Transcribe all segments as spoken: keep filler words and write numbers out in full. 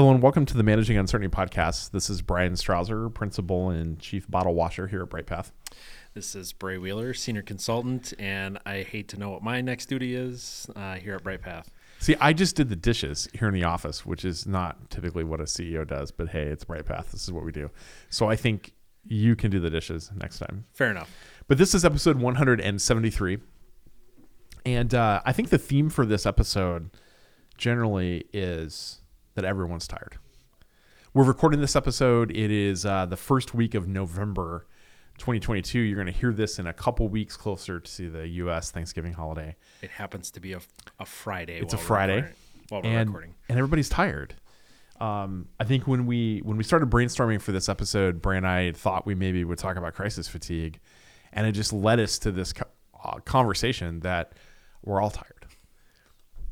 Hello and welcome to the Managing Uncertainty Podcast. This is Brian Strausser, Principal and Chief Bottle Washer here at Bright Path. This is Bray Wheeler, Senior Consultant, and I hate to know what my next duty is uh, here at Bright Path. See, I just did the dishes here in the office, which is not typically what a C E O does, but hey, it's Bright Path. This is what we do. So I think you can do the dishes next time. Fair enough. But this is episode one hundred seventy-three. And uh, I think the theme for this episode generally is that everyone's tired. We're recording this episode. It is uh, the first week of November twenty twenty-two. You're going to hear this in a couple weeks closer to the U S Thanksgiving holiday. It happens to be a, a Friday. It's a Friday while we're recording. And everybody's tired. Um, I think when we when we started brainstorming for this episode, Bray and I thought we maybe would talk about crisis fatigue. And it just led us to this co- uh, conversation that we're all tired.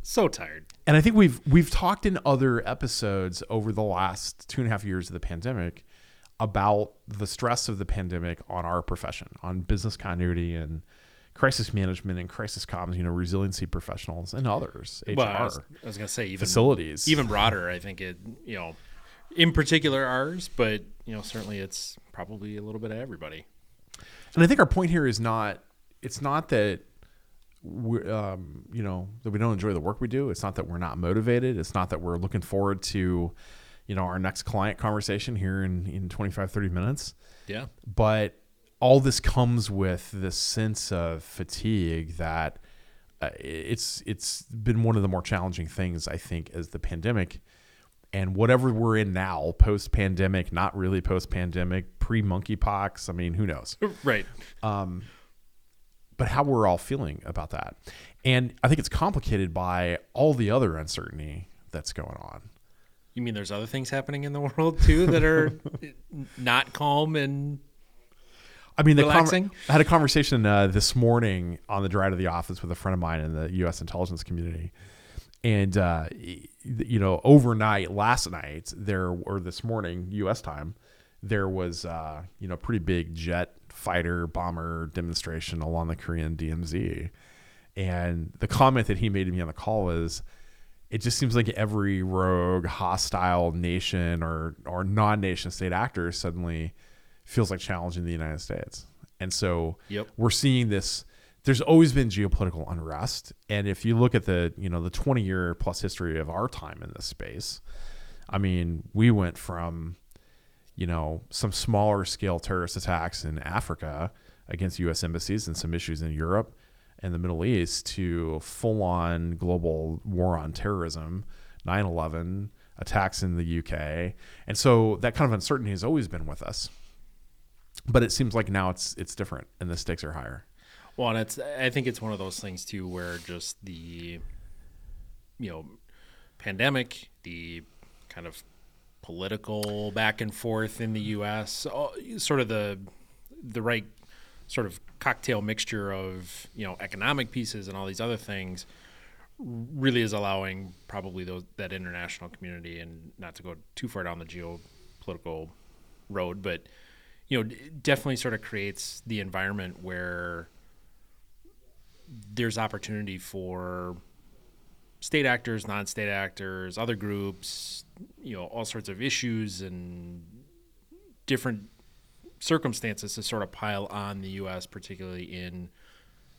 So tired. And I think we've we've talked in other episodes over the last two and a half years of the pandemic about the stress of the pandemic on our profession, on business continuity and crisis management and crisis comms, you know, resiliency professionals and others, H R, well, I was, I was going to say even, facilities. Even broader, I think it, you know, in particular ours, but, you know, certainly it's probably a little bit of everybody. And I think our point here is not, it's not that, We, um, you know, that we don't enjoy the work we do. It's not that we're not motivated. It's not that we're looking forward to, you know, our next client conversation here in, in twenty-five, thirty minutes. Yeah. But all this comes with this sense of fatigue that uh, it's, it's been one of the more challenging things, I think, as the pandemic and whatever we're in now, post-pandemic, not really post-pandemic, pre-monkeypox. I mean, who knows? Right. Um, but how we're all feeling about that. And I think it's complicated by all the other uncertainty that's going on. You mean there's other things happening in the world too that are not calm and I mean, relaxing? The com- I had a conversation uh, this morning on the drive to the office with a friend of mine in the U S intelligence community. And, uh, you know, overnight, last night there, or this morning, U S time, there was, uh, you know, pretty big jet fighter bomber demonstration along the Korean D M Z. And the comment that he made to me on the call is, it just seems like every rogue hostile nation or, or non-nation state actor suddenly feels like challenging the United States. And so yep. We're seeing this, there's always been geopolitical unrest. And if you look at the, you know, the twenty year plus history of our time in this space, I mean, we went from, you know, some smaller scale terrorist attacks in Africa against U S embassies and some issues in Europe and the Middle East to full on global war on terrorism, nine eleven attacks in the U K. And so that kind of uncertainty has always been with us, but it seems like now it's, it's different and the stakes are higher. Well, and it's, I think it's one of those things too, where just the, you know, pandemic, the kind of political back and forth in the U S, sort of the the right sort of cocktail mixture of, you know, economic pieces and all these other things really is allowing probably those that international community, and not to go too far down the geopolitical road, but, you know, definitely sort of creates the environment where there's opportunity for state actors, non-state actors, other groups, you know, all sorts of issues and different circumstances to sort of pile on the U S, particularly in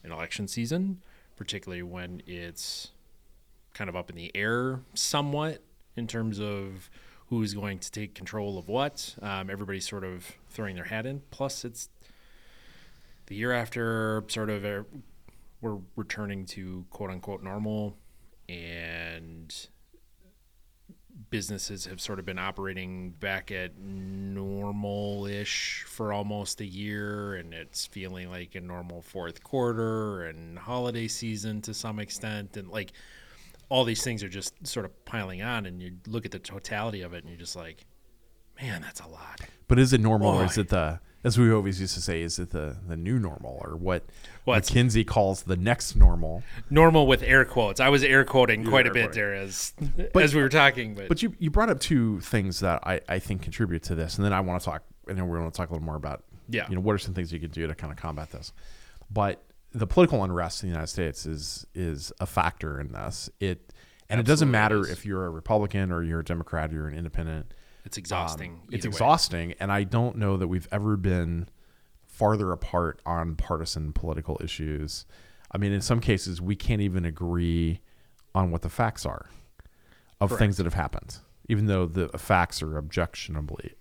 an election season, particularly when it's kind of up in the air somewhat in terms of who's going to take control of what. Um, everybody's sort of throwing their hat in. Plus, it's the year after sort of a, we're returning to quote-unquote normal, and businesses have sort of been operating back at normal-ish for almost a year, and it's feeling like a normal fourth quarter and holiday season to some extent. And like all these things are just sort of piling on, and you look at the totality of it and you're just like, man, that's a lot. But is it normal, Boy. Or is it the, as we always used to say, is it the, the new normal, or what well, McKinsey calls the next normal? Normal with air quotes. I was air quoting You're quite air a bit quoting. there as but, as we were talking. But, but you, you brought up two things that I, I think contribute to this, and then I want to talk, and then we're going to talk a little more about, yeah. you know, what are some things you can do to kind of combat this. But the political unrest in the United States is is a factor in this. It And Absolutely. It doesn't matter if you're a Republican or you're a Democrat or you're an independent. It's exhausting. Um, it's exhausting. Way. And I don't know that we've ever been farther apart on partisan political issues. I mean, in some cases, we can't even agree on what the facts are of Correct. Things that have happened, even though the facts are objectionably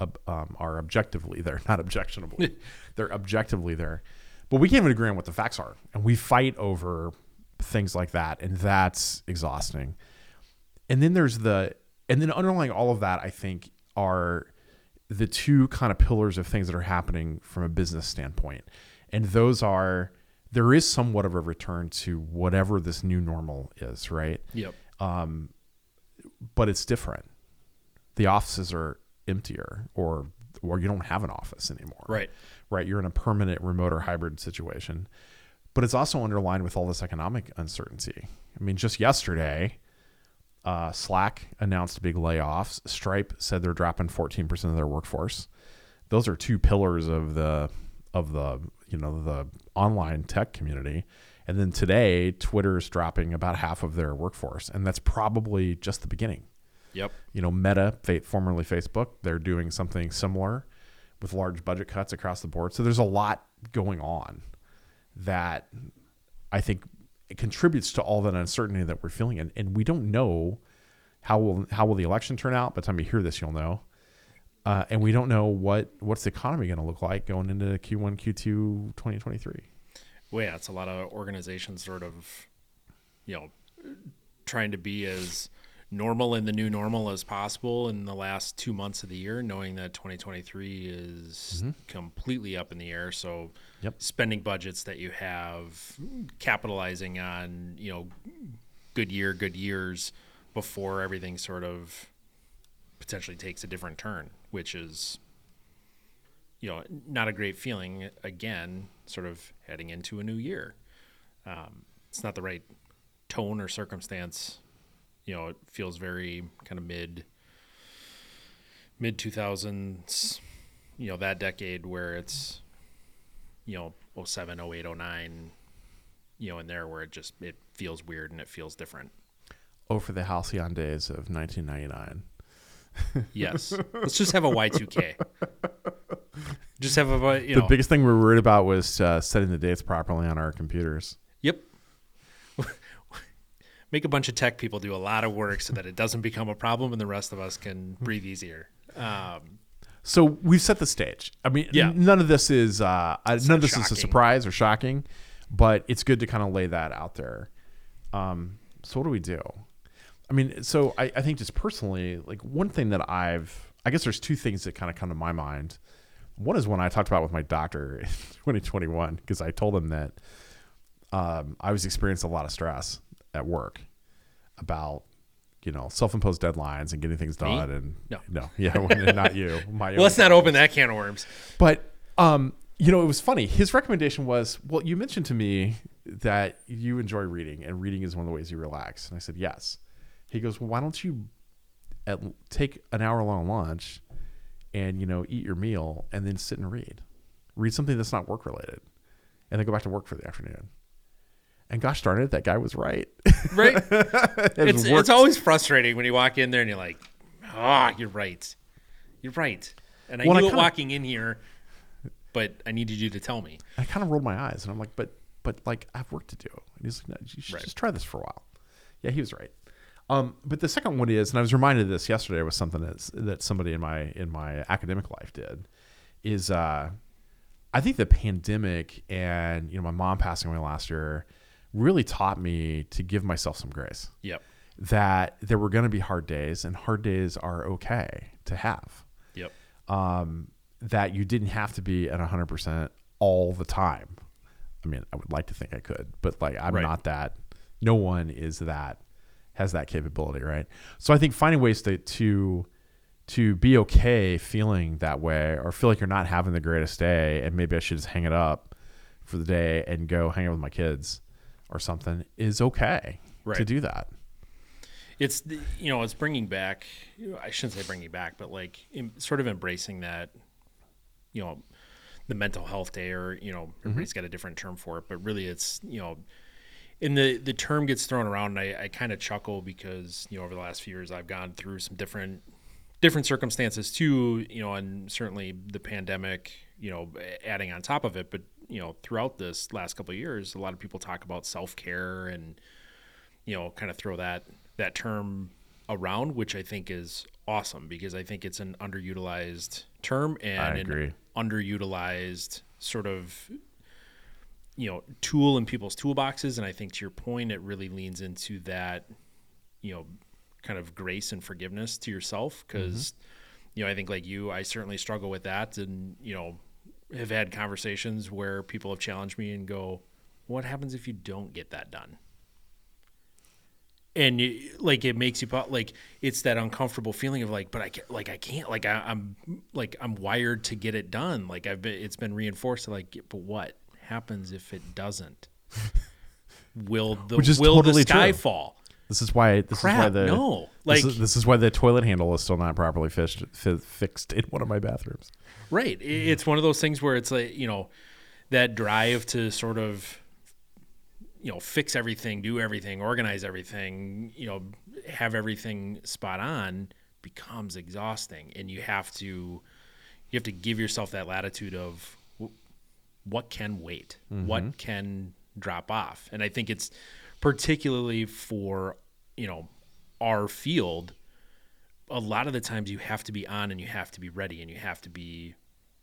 ob, um, are objectively there, not objectionably. They're objectively there. But we can't even agree on what the facts are. And we fight over things like that. And that's exhausting. And then there's the, and then underlying all of that, I think, are the two kind of pillars of things that are happening from a business standpoint. And those are, there is somewhat of a return to whatever this new normal is, right? Yep. Um, but it's different. The offices are emptier, or or you don't have an office anymore. Right. Right. You're in a permanent remote or hybrid situation. But it's also underlined with all this economic uncertainty. I mean, just yesterday, uh, Slack announced big layoffs. Stripe said they're dropping fourteen percent of their workforce. Those are two pillars of the of the you know the online tech community. And then today, Twitter is dropping about half of their workforce, and that's probably just the beginning. Yep. You know, Meta, formerly Facebook, they're doing something similar with large budget cuts across the board. So there's a lot going on that I think it contributes to all that uncertainty that we're feeling, and, and we don't know how will how will the election turn out. By the time you hear this, you'll know. Uh, and we don't know what what's the economy going to look like going into Q one, Q two, twenty twenty-three. Well, yeah, it's a lot of organizations sort of, you know, trying to be as normal in the new normal as possible in the last two months of the year, knowing that twenty twenty-three is mm-hmm. completely up in the air. So yep. spending budgets that you have, capitalizing on, you know, good year, good years before everything sort of potentially takes a different turn, which is, you know, not a great feeling, again, sort of heading into a new year. Um, it's not the right tone or circumstance. You know, it feels very kind of mid, mid two thousands, you know, that decade where it's, you know, oh seven, oh eight, oh nine, you know, in there where it just, it feels weird and it feels different. Oh, for the halcyon days of nineteen ninety-nine. Yes. Let's just have a Y two K. Just have a, you know. The biggest thing we were worried about was uh, setting the dates properly on our computers. Yep. Make a bunch of tech people do a lot of work so that it doesn't become a problem and the rest of us can breathe easier. Um, so we've set the stage. I mean, yeah. none of this is uh, none of this shocking. is a surprise or shocking, but it's good to kind of lay that out there. Um, so what do we do? I mean, so I, I think just personally, like one thing that I've, I guess there's two things that kind of come to my mind. One is one I talked about with my doctor in twenty twenty-one, because I told him that um, I was experiencing a lot of stress at work about, you know, self-imposed deadlines and getting things done. Me? And no, no yeah, not you. My well, let's not open that can of worms. But, um, you know, it was funny. His recommendation was, well, you mentioned to me that you enjoy reading and reading is one of the ways you relax. And I said, yes. He goes, well, why don't you at, take an hour long lunch and, you know, eat your meal and then sit and read, read something that's not work related, and then go back to work for the afternoon. And gosh darn it, that guy was right. Right. it it's, it's always frustrating when you walk in there and you're like, ah, oh, you're right. You're right. And I well, knew I it walking of, in here, but I needed you to tell me. I kind of rolled my eyes and I'm like, but, but like I have work to do. And he's like, no, you should right. just try this for a while. Yeah, he was right. Um, but the second one is, and I was reminded of this yesterday with something that's, that somebody in my in my academic life did, is uh, I think the pandemic and you know my mom passing away last year really taught me to give myself some grace. Yep. That there were going to be hard days, and hard days are okay to have. Yep. Um, that you didn't have to be at one hundred percent all the time. I mean, I would like to think I could, but like I'm right. not that. No one is that. Has that capability, right? So I think finding ways to, to to be okay feeling that way, or feel like you're not having the greatest day, and maybe I should just hang it up for the day and go hang out with my kids or something, is okay right. to do that. It's you know it's bringing back. I shouldn't say bringing back, but like sort of embracing that. You know, the mental health day, or you know, everybody's mm-hmm. got a different term for it, but really, it's you know. And the, the term gets thrown around, and I, I kind of chuckle because, you know, over the last few years, I've gone through some different different circumstances too, you know, and certainly the pandemic, you know, adding on top of it. But, you know, throughout this last couple of years, a lot of people talk about self-care and, you know, kind of throw that that term around, which I think is awesome because I think it's an underutilized term and an underutilized sort of, you know, tool in people's toolboxes. And I think to your point, it really leans into that, you know, kind of grace and forgiveness to yourself. Cause, mm-hmm. you know, I think like you, I certainly struggle with that and, you know, have had conversations where people have challenged me and go, what happens if you don't get that done? And you, like, it makes you like, it's that uncomfortable feeling of like, but I can't, like, I can't, like, I, I'm like, I'm wired to get it done. Like I've been, it's been reinforced like, but what happens if it doesn't? Will the, will totally the sky true. fall? This is why, this Crap, is why the, no. like, this, is, this is why the toilet handle is still not properly fished, f- fixed in one of my bathrooms. Right. Mm-hmm. It's one of those things where it's like, you know, that drive to sort of, you know, fix everything, do everything, organize everything, you know, have everything spot on becomes exhausting. And you have to, you have to give yourself that latitude of what can wait, mm-hmm. what can drop off. And I think it's particularly for, you know, our field, a lot of the times you have to be on and you have to be ready and you have to be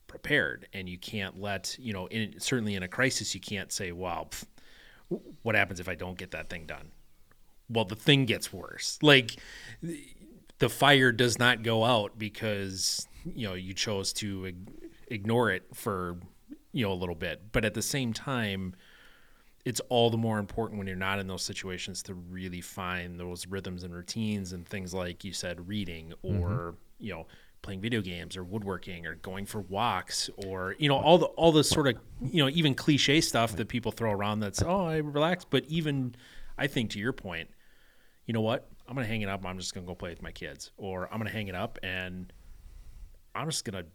prepared and you can't let, you know, in, certainly in a crisis, you can't say, well, pff, what happens if I don't get that thing done? Well, the thing gets worse. Like the fire does not go out because, you know, you chose to ig- ignore it for, you know, a little bit. But at the same time, it's all the more important when you're not in those situations to really find those rhythms and routines and things like you said, reading or, mm-hmm. you know, playing video games or woodworking or going for walks or, you know, all the, all the sort of, you know, even cliche stuff that people throw around that's, oh, I relax. But even I think to your point, you know what, I'm going to hang it up. I'm just going to go play with my kids, or I'm going to hang it up and I'm just going to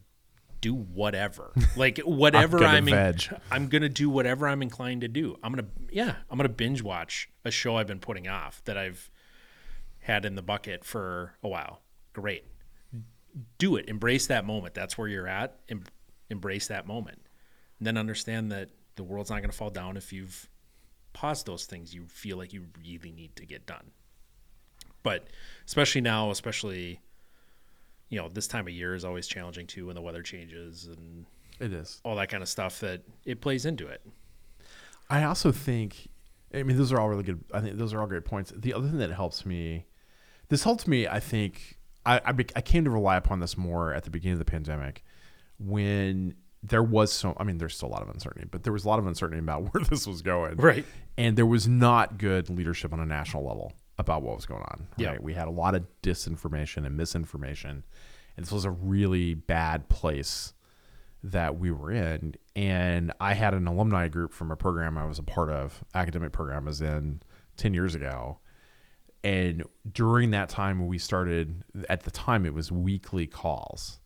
do whatever, like whatever I'm, I'm, in, I'm going to do whatever I'm inclined to do. I'm going to, yeah, I'm going to binge watch a show I've been putting off that I've had in the bucket for a while. Great. Do it. Embrace that moment. That's where you're at. Em- embrace that moment. And then understand that the world's not going to fall down if you've paused those things you feel like you really need to get done. But especially now, especially, you know, this time of year is always challenging too when the weather changes and it is all that kind of stuff that it plays into it. I also think, I mean, those are all really good. I think those are all great points. The other thing that helps me, this helped me, I think I, I, I came to rely upon this more at the beginning of the pandemic when there was so, I mean, there's still a lot of uncertainty, but there was a lot of uncertainty about where this was going. Right. And there was not good leadership on a national level about what was going on. Right? Yep. We had a lot of disinformation and misinformation. And this was a really bad place that we were in. And I had an alumni group from a program I was a part of, academic program I was in ten years ago. And during that time we started, at the time it was weekly calls.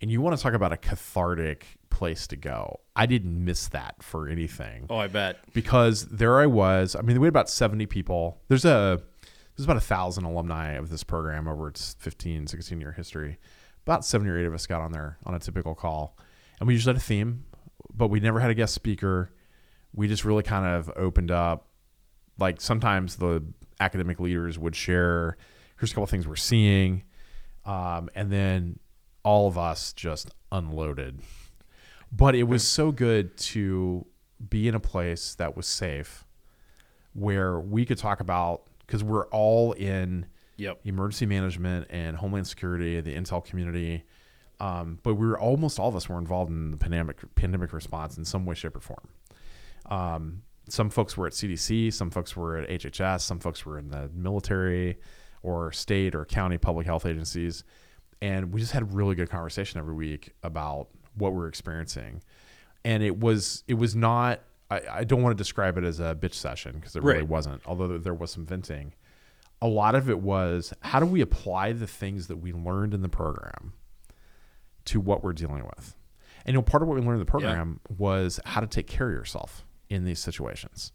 And you want to talk about a cathartic place to go. I didn't miss that for anything. Oh, I bet. Because there I was. I mean, we had about seventy people. There's a there's about a thousand alumni of this program over its fifteen, sixteen year history. About seven or eight of us got on there on a typical call. And we usually had a theme, but we never had a guest speaker. We just really kind of opened up. Like sometimes the academic leaders would share, here's a couple of things we're seeing. Um, and then all of us just unloaded. But it was so good to be in a place that was safe where we could talk about, because we're all in yep. emergency management and Homeland Security, the intel community. Um, but we were almost all of us were involved in the pandemic pandemic response in some way, shape, or form. Um, some folks were at C D C, some folks were at H H S, some folks were in the military or state or county public health agencies. And we just had a really good conversation every week about what we're experiencing. And it was, it was not, I, I don't want to describe it as a bitch session because it right. really wasn't, although there was some venting. A lot of it was, how do we apply the things that we learned in the program to what we're dealing with? And you know, part of what we learned in the program yeah. was how to take care of yourself in these situations.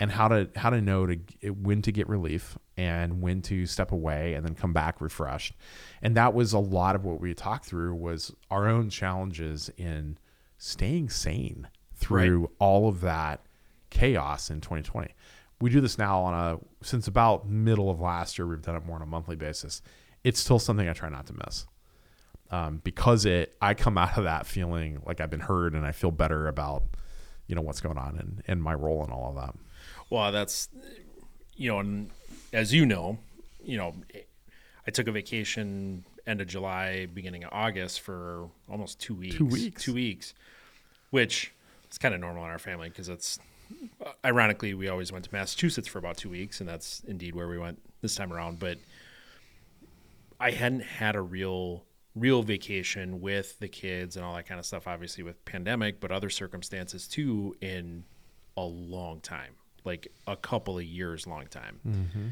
and how to how to know to when to get relief and when to step away and then come back refreshed. And that was a lot of what we talked through, was our own challenges in staying sane through right. all of that chaos in twenty twenty. We do this now on a since about middle of last year. We've done it more on a monthly basis. It's still something I try not to miss, um, because it I come out of that feeling like I've been heard, and I feel better about, you know, what's going on and, and my role in all of that. Well, that's, you know, and as you know, you know, I took a vacation end of July, beginning of August for almost two weeks. Two weeks. Two weeks, which is kind of normal in our family, because it's, ironically, we always went to Massachusetts for about two weeks, and that's indeed where we went this time around. But I hadn't had a real, real vacation with the kids and all that kind of stuff, obviously with pandemic, but other circumstances too, in a long time. Like a couple of years long time. Mm-hmm.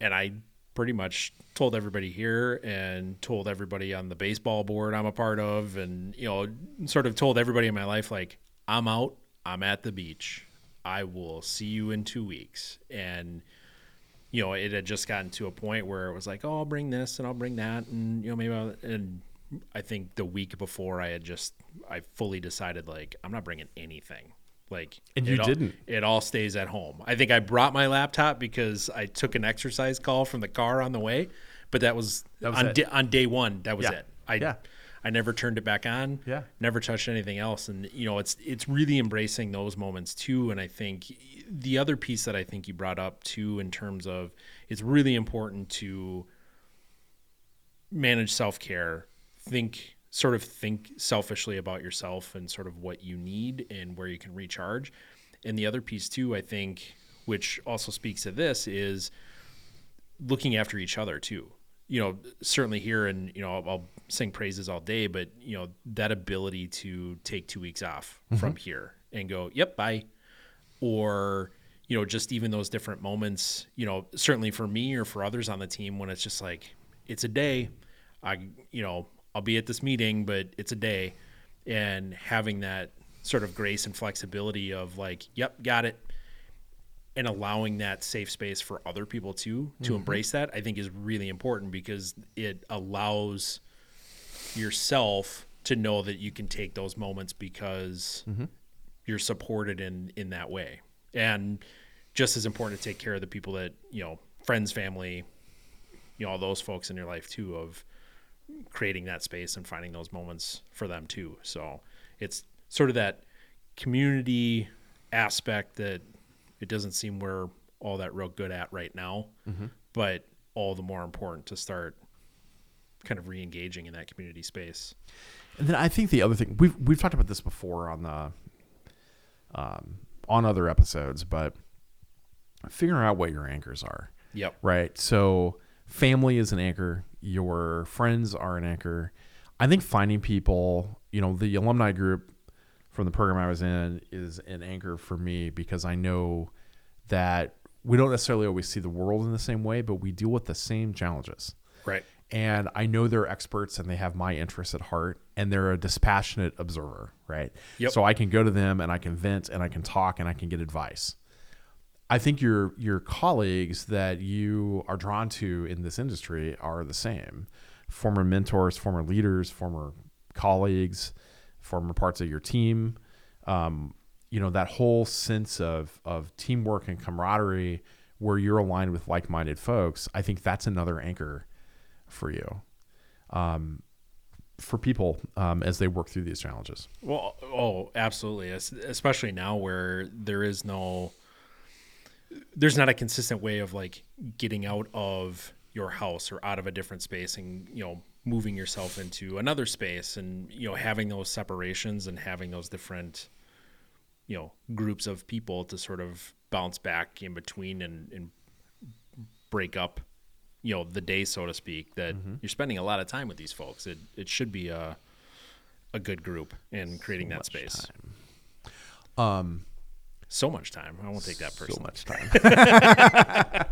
And I pretty much told everybody here and told everybody on the baseball board I'm a part of, and, you know, sort of told everybody in my life, like, I'm out, I'm at the beach, I will see you in two weeks. And, you know, it had just gotten to a point where it was like, oh, I'll bring this and I'll bring that. And, you know, maybe I'll, and I think the week before I had just, I fully decided, like, I'm not bringing anything. Like, and you it all, didn't. It all stays at home. I think I brought my laptop because I took an exercise call from the car on the way, but that was, that was on, di- on day one. That was yeah. it. I yeah. I never turned it back on. Yeah. Never touched anything else. And, you know, it's it's really embracing those moments too. And I think the other piece that I think you brought up too, in terms of, it's really important to manage self-care. Think. Sort of think selfishly about yourself and sort of what you need and where you can recharge. And the other piece too, I think, which also speaks to this, is looking after each other too. You know, certainly here, and, you know, I'll, I'll sing praises all day, but, you know, that ability to take two weeks off mm-hmm. from here and go, yep, bye. Or, you know, just even those different moments, you know, certainly for me or for others on the team, when it's just like, it's a day, I, you know, I'll be at this meeting, but it's a day. And having that sort of grace and flexibility of, like, yep, got it. And allowing that safe space for other people too, to mm-hmm. embrace that, I think is really important, because it allows yourself to know that you can take those moments because mm-hmm. you're supported in, in that way. And just as important to take care of the people that, you know, friends, family, you know, all those folks in your life too, of creating that space and finding those moments for them too. So it's sort of that community aspect that it doesn't seem we're all that real good at right now, mm-hmm. but all the more important to start kind of re-engaging in that community space. And then I think the other thing, we've, we've talked about this before on the, um, on other episodes, but figuring out what your anchors are. Yep. Right. So family is an anchor. Your friends are an anchor. I think finding people, you know, the alumni group from the program I was in is an anchor for me, because I know that we don't necessarily always see the world in the same way, but we deal with the same challenges. Right. And I know they're experts and they have my interests at heart, and they're a dispassionate observer, right? Yep. So I can go to them and I can vent and I can talk and I can get advice. I think your your colleagues that you are drawn to in this industry are the same. Former mentors, former leaders, former colleagues, former parts of your team. Um, you know, that whole sense of of teamwork and camaraderie where you're aligned with like-minded folks, I think that's another anchor for you, um, for people um, as they work through these challenges. Well, oh, absolutely. Especially now where there is no... there's not a consistent way of, like, getting out of your house or out of a different space and, you know, moving yourself into another space, and, you know, having those separations and having those different, you know, groups of people to sort of bounce back in between and, and break up, you know, the day, so to speak, that mm-hmm. you're spending a lot of time with these folks. It it should be a, a good group in creating so that space. Time. Um, So much time. I won't take that personally. So much time.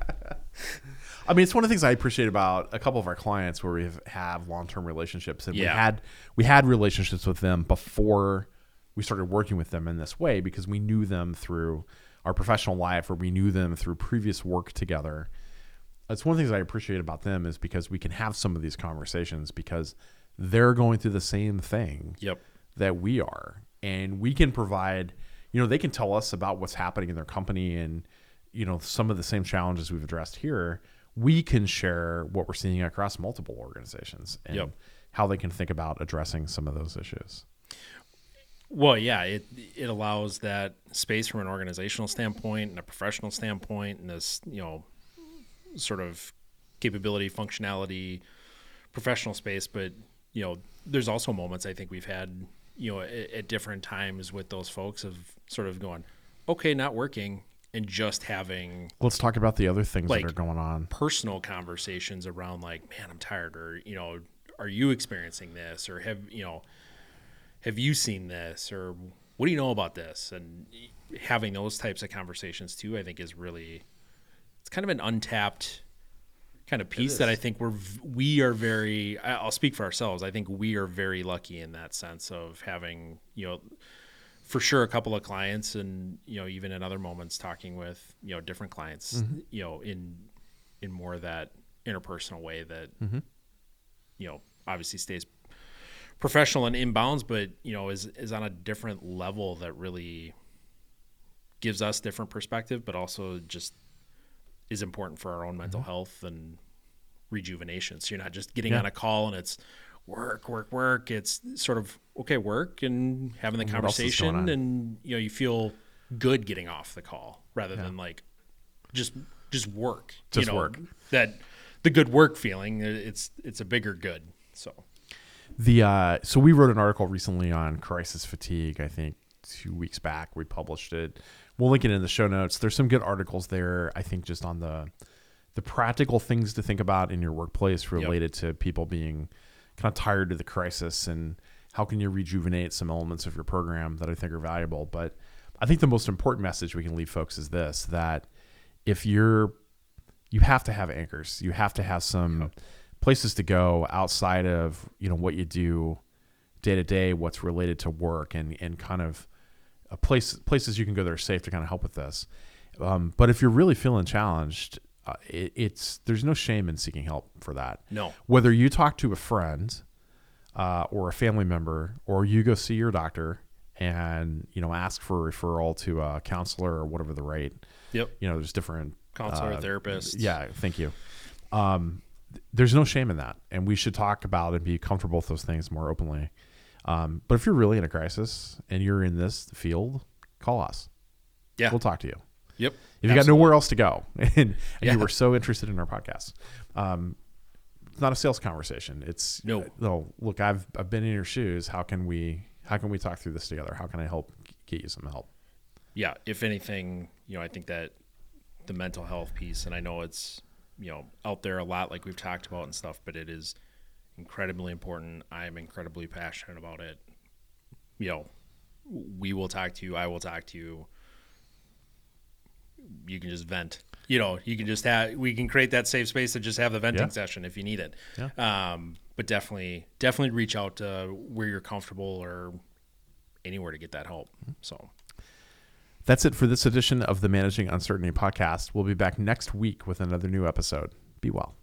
I mean, it's one of the things I appreciate about a couple of our clients where we have, have long-term relationships, and yeah. we had we had relationships with them before we started working with them in this way, because we knew them through our professional life, or we knew them through previous work together. That's one of the things I appreciate about them, is because we can have some of these conversations because they're going through the same thing yep. that we are. And we can provide, you know, they can tell us about what's happening in their company and, you know, some of the same challenges we've addressed here. We can share what we're seeing across multiple organizations and yep. how they can think about addressing some of those issues. Well, yeah, it it allows that space from an organizational standpoint and a professional standpoint, and this, you know, sort of capability, functionality, professional space. But, you know, there's also moments I think we've had, you know, at, at different times with those folks of sort of going, okay, not working, and just having, let's talk about the other things like, that are going on. Personal conversations around like, man, I'm tired, or, you know, are you experiencing this, or have, you know, have you seen this, or what do you know about this? And having those types of conversations too, I think is really, it's kind of an untapped kind of piece that I think we're, we are very, I'll speak for ourselves. I think we are very lucky in that sense of having, you know, for sure a couple of clients, and, you know, even in other moments talking with, you know, different clients, mm-hmm. you know, in, in more of that interpersonal way that, mm-hmm. you know, obviously stays professional and inbounds, but, you know, is, is on a different level that really gives us different perspective, but also just is important for our own mental mm-hmm. health and rejuvenation. So you're not just getting yeah. on a call and it's work, work, work. It's sort of, okay, work, and having the conversation, and, you know, you feel good getting off the call rather yeah. than like just, just work, just you know, work. That the good work feeling, it's, it's a bigger good. So. The uh, so we wrote an article recently on crisis fatigue, I think two weeks back. We published it. We'll link it in the show notes. There's some good articles there, I think, just on the the practical things to think about in your workplace related yep. to people being kind of tired of the crisis, and how can you rejuvenate some elements of your program that I think are valuable. But I think the most important message we can leave folks is this, that if you're, you have to have anchors. You have to have some... Yep. places to go outside of, you know, what you do day to day, what's related to work, and, and kind of a place, places you can go that are safe to kind of help with this. Um, but if you're really feeling challenged, uh, it, it's, there's no shame in seeking help for that. No. Whether you talk to a friend uh, or a family member, or you go see your doctor and, you know, ask for a referral to a counselor or whatever the right, yep. you know, there's different counselor, uh, therapist. Yeah. Thank you. Um, There's no shame in that, and we should talk about and be comfortable with those things more openly. Um, but if you're really in a crisis and you're in this field, call us. Yeah, we'll talk to you. Yep. If Absolutely. You got nowhere else to go, and, and yeah. you were so interested in our podcast, um, it's not a sales conversation. It's no, no. Look, I've I've been in your shoes. How can we how can we talk through this together? How can I help get you some help? Yeah. If anything, you know, I think that the mental health piece, and I know it's, you know, out there a lot, like we've talked about and stuff, but it is incredibly important. I'm incredibly passionate about it. You know, we will talk to you. I will talk to you. You can just vent, you know, you can just have, we can create that safe space to just have the venting yeah. session if you need it. Yeah. Um, but definitely, definitely reach out to where you're comfortable or anywhere to get that help. So. That's it for this edition of the Managing Uncertainty podcast. We'll be back next week with another new episode. Be well.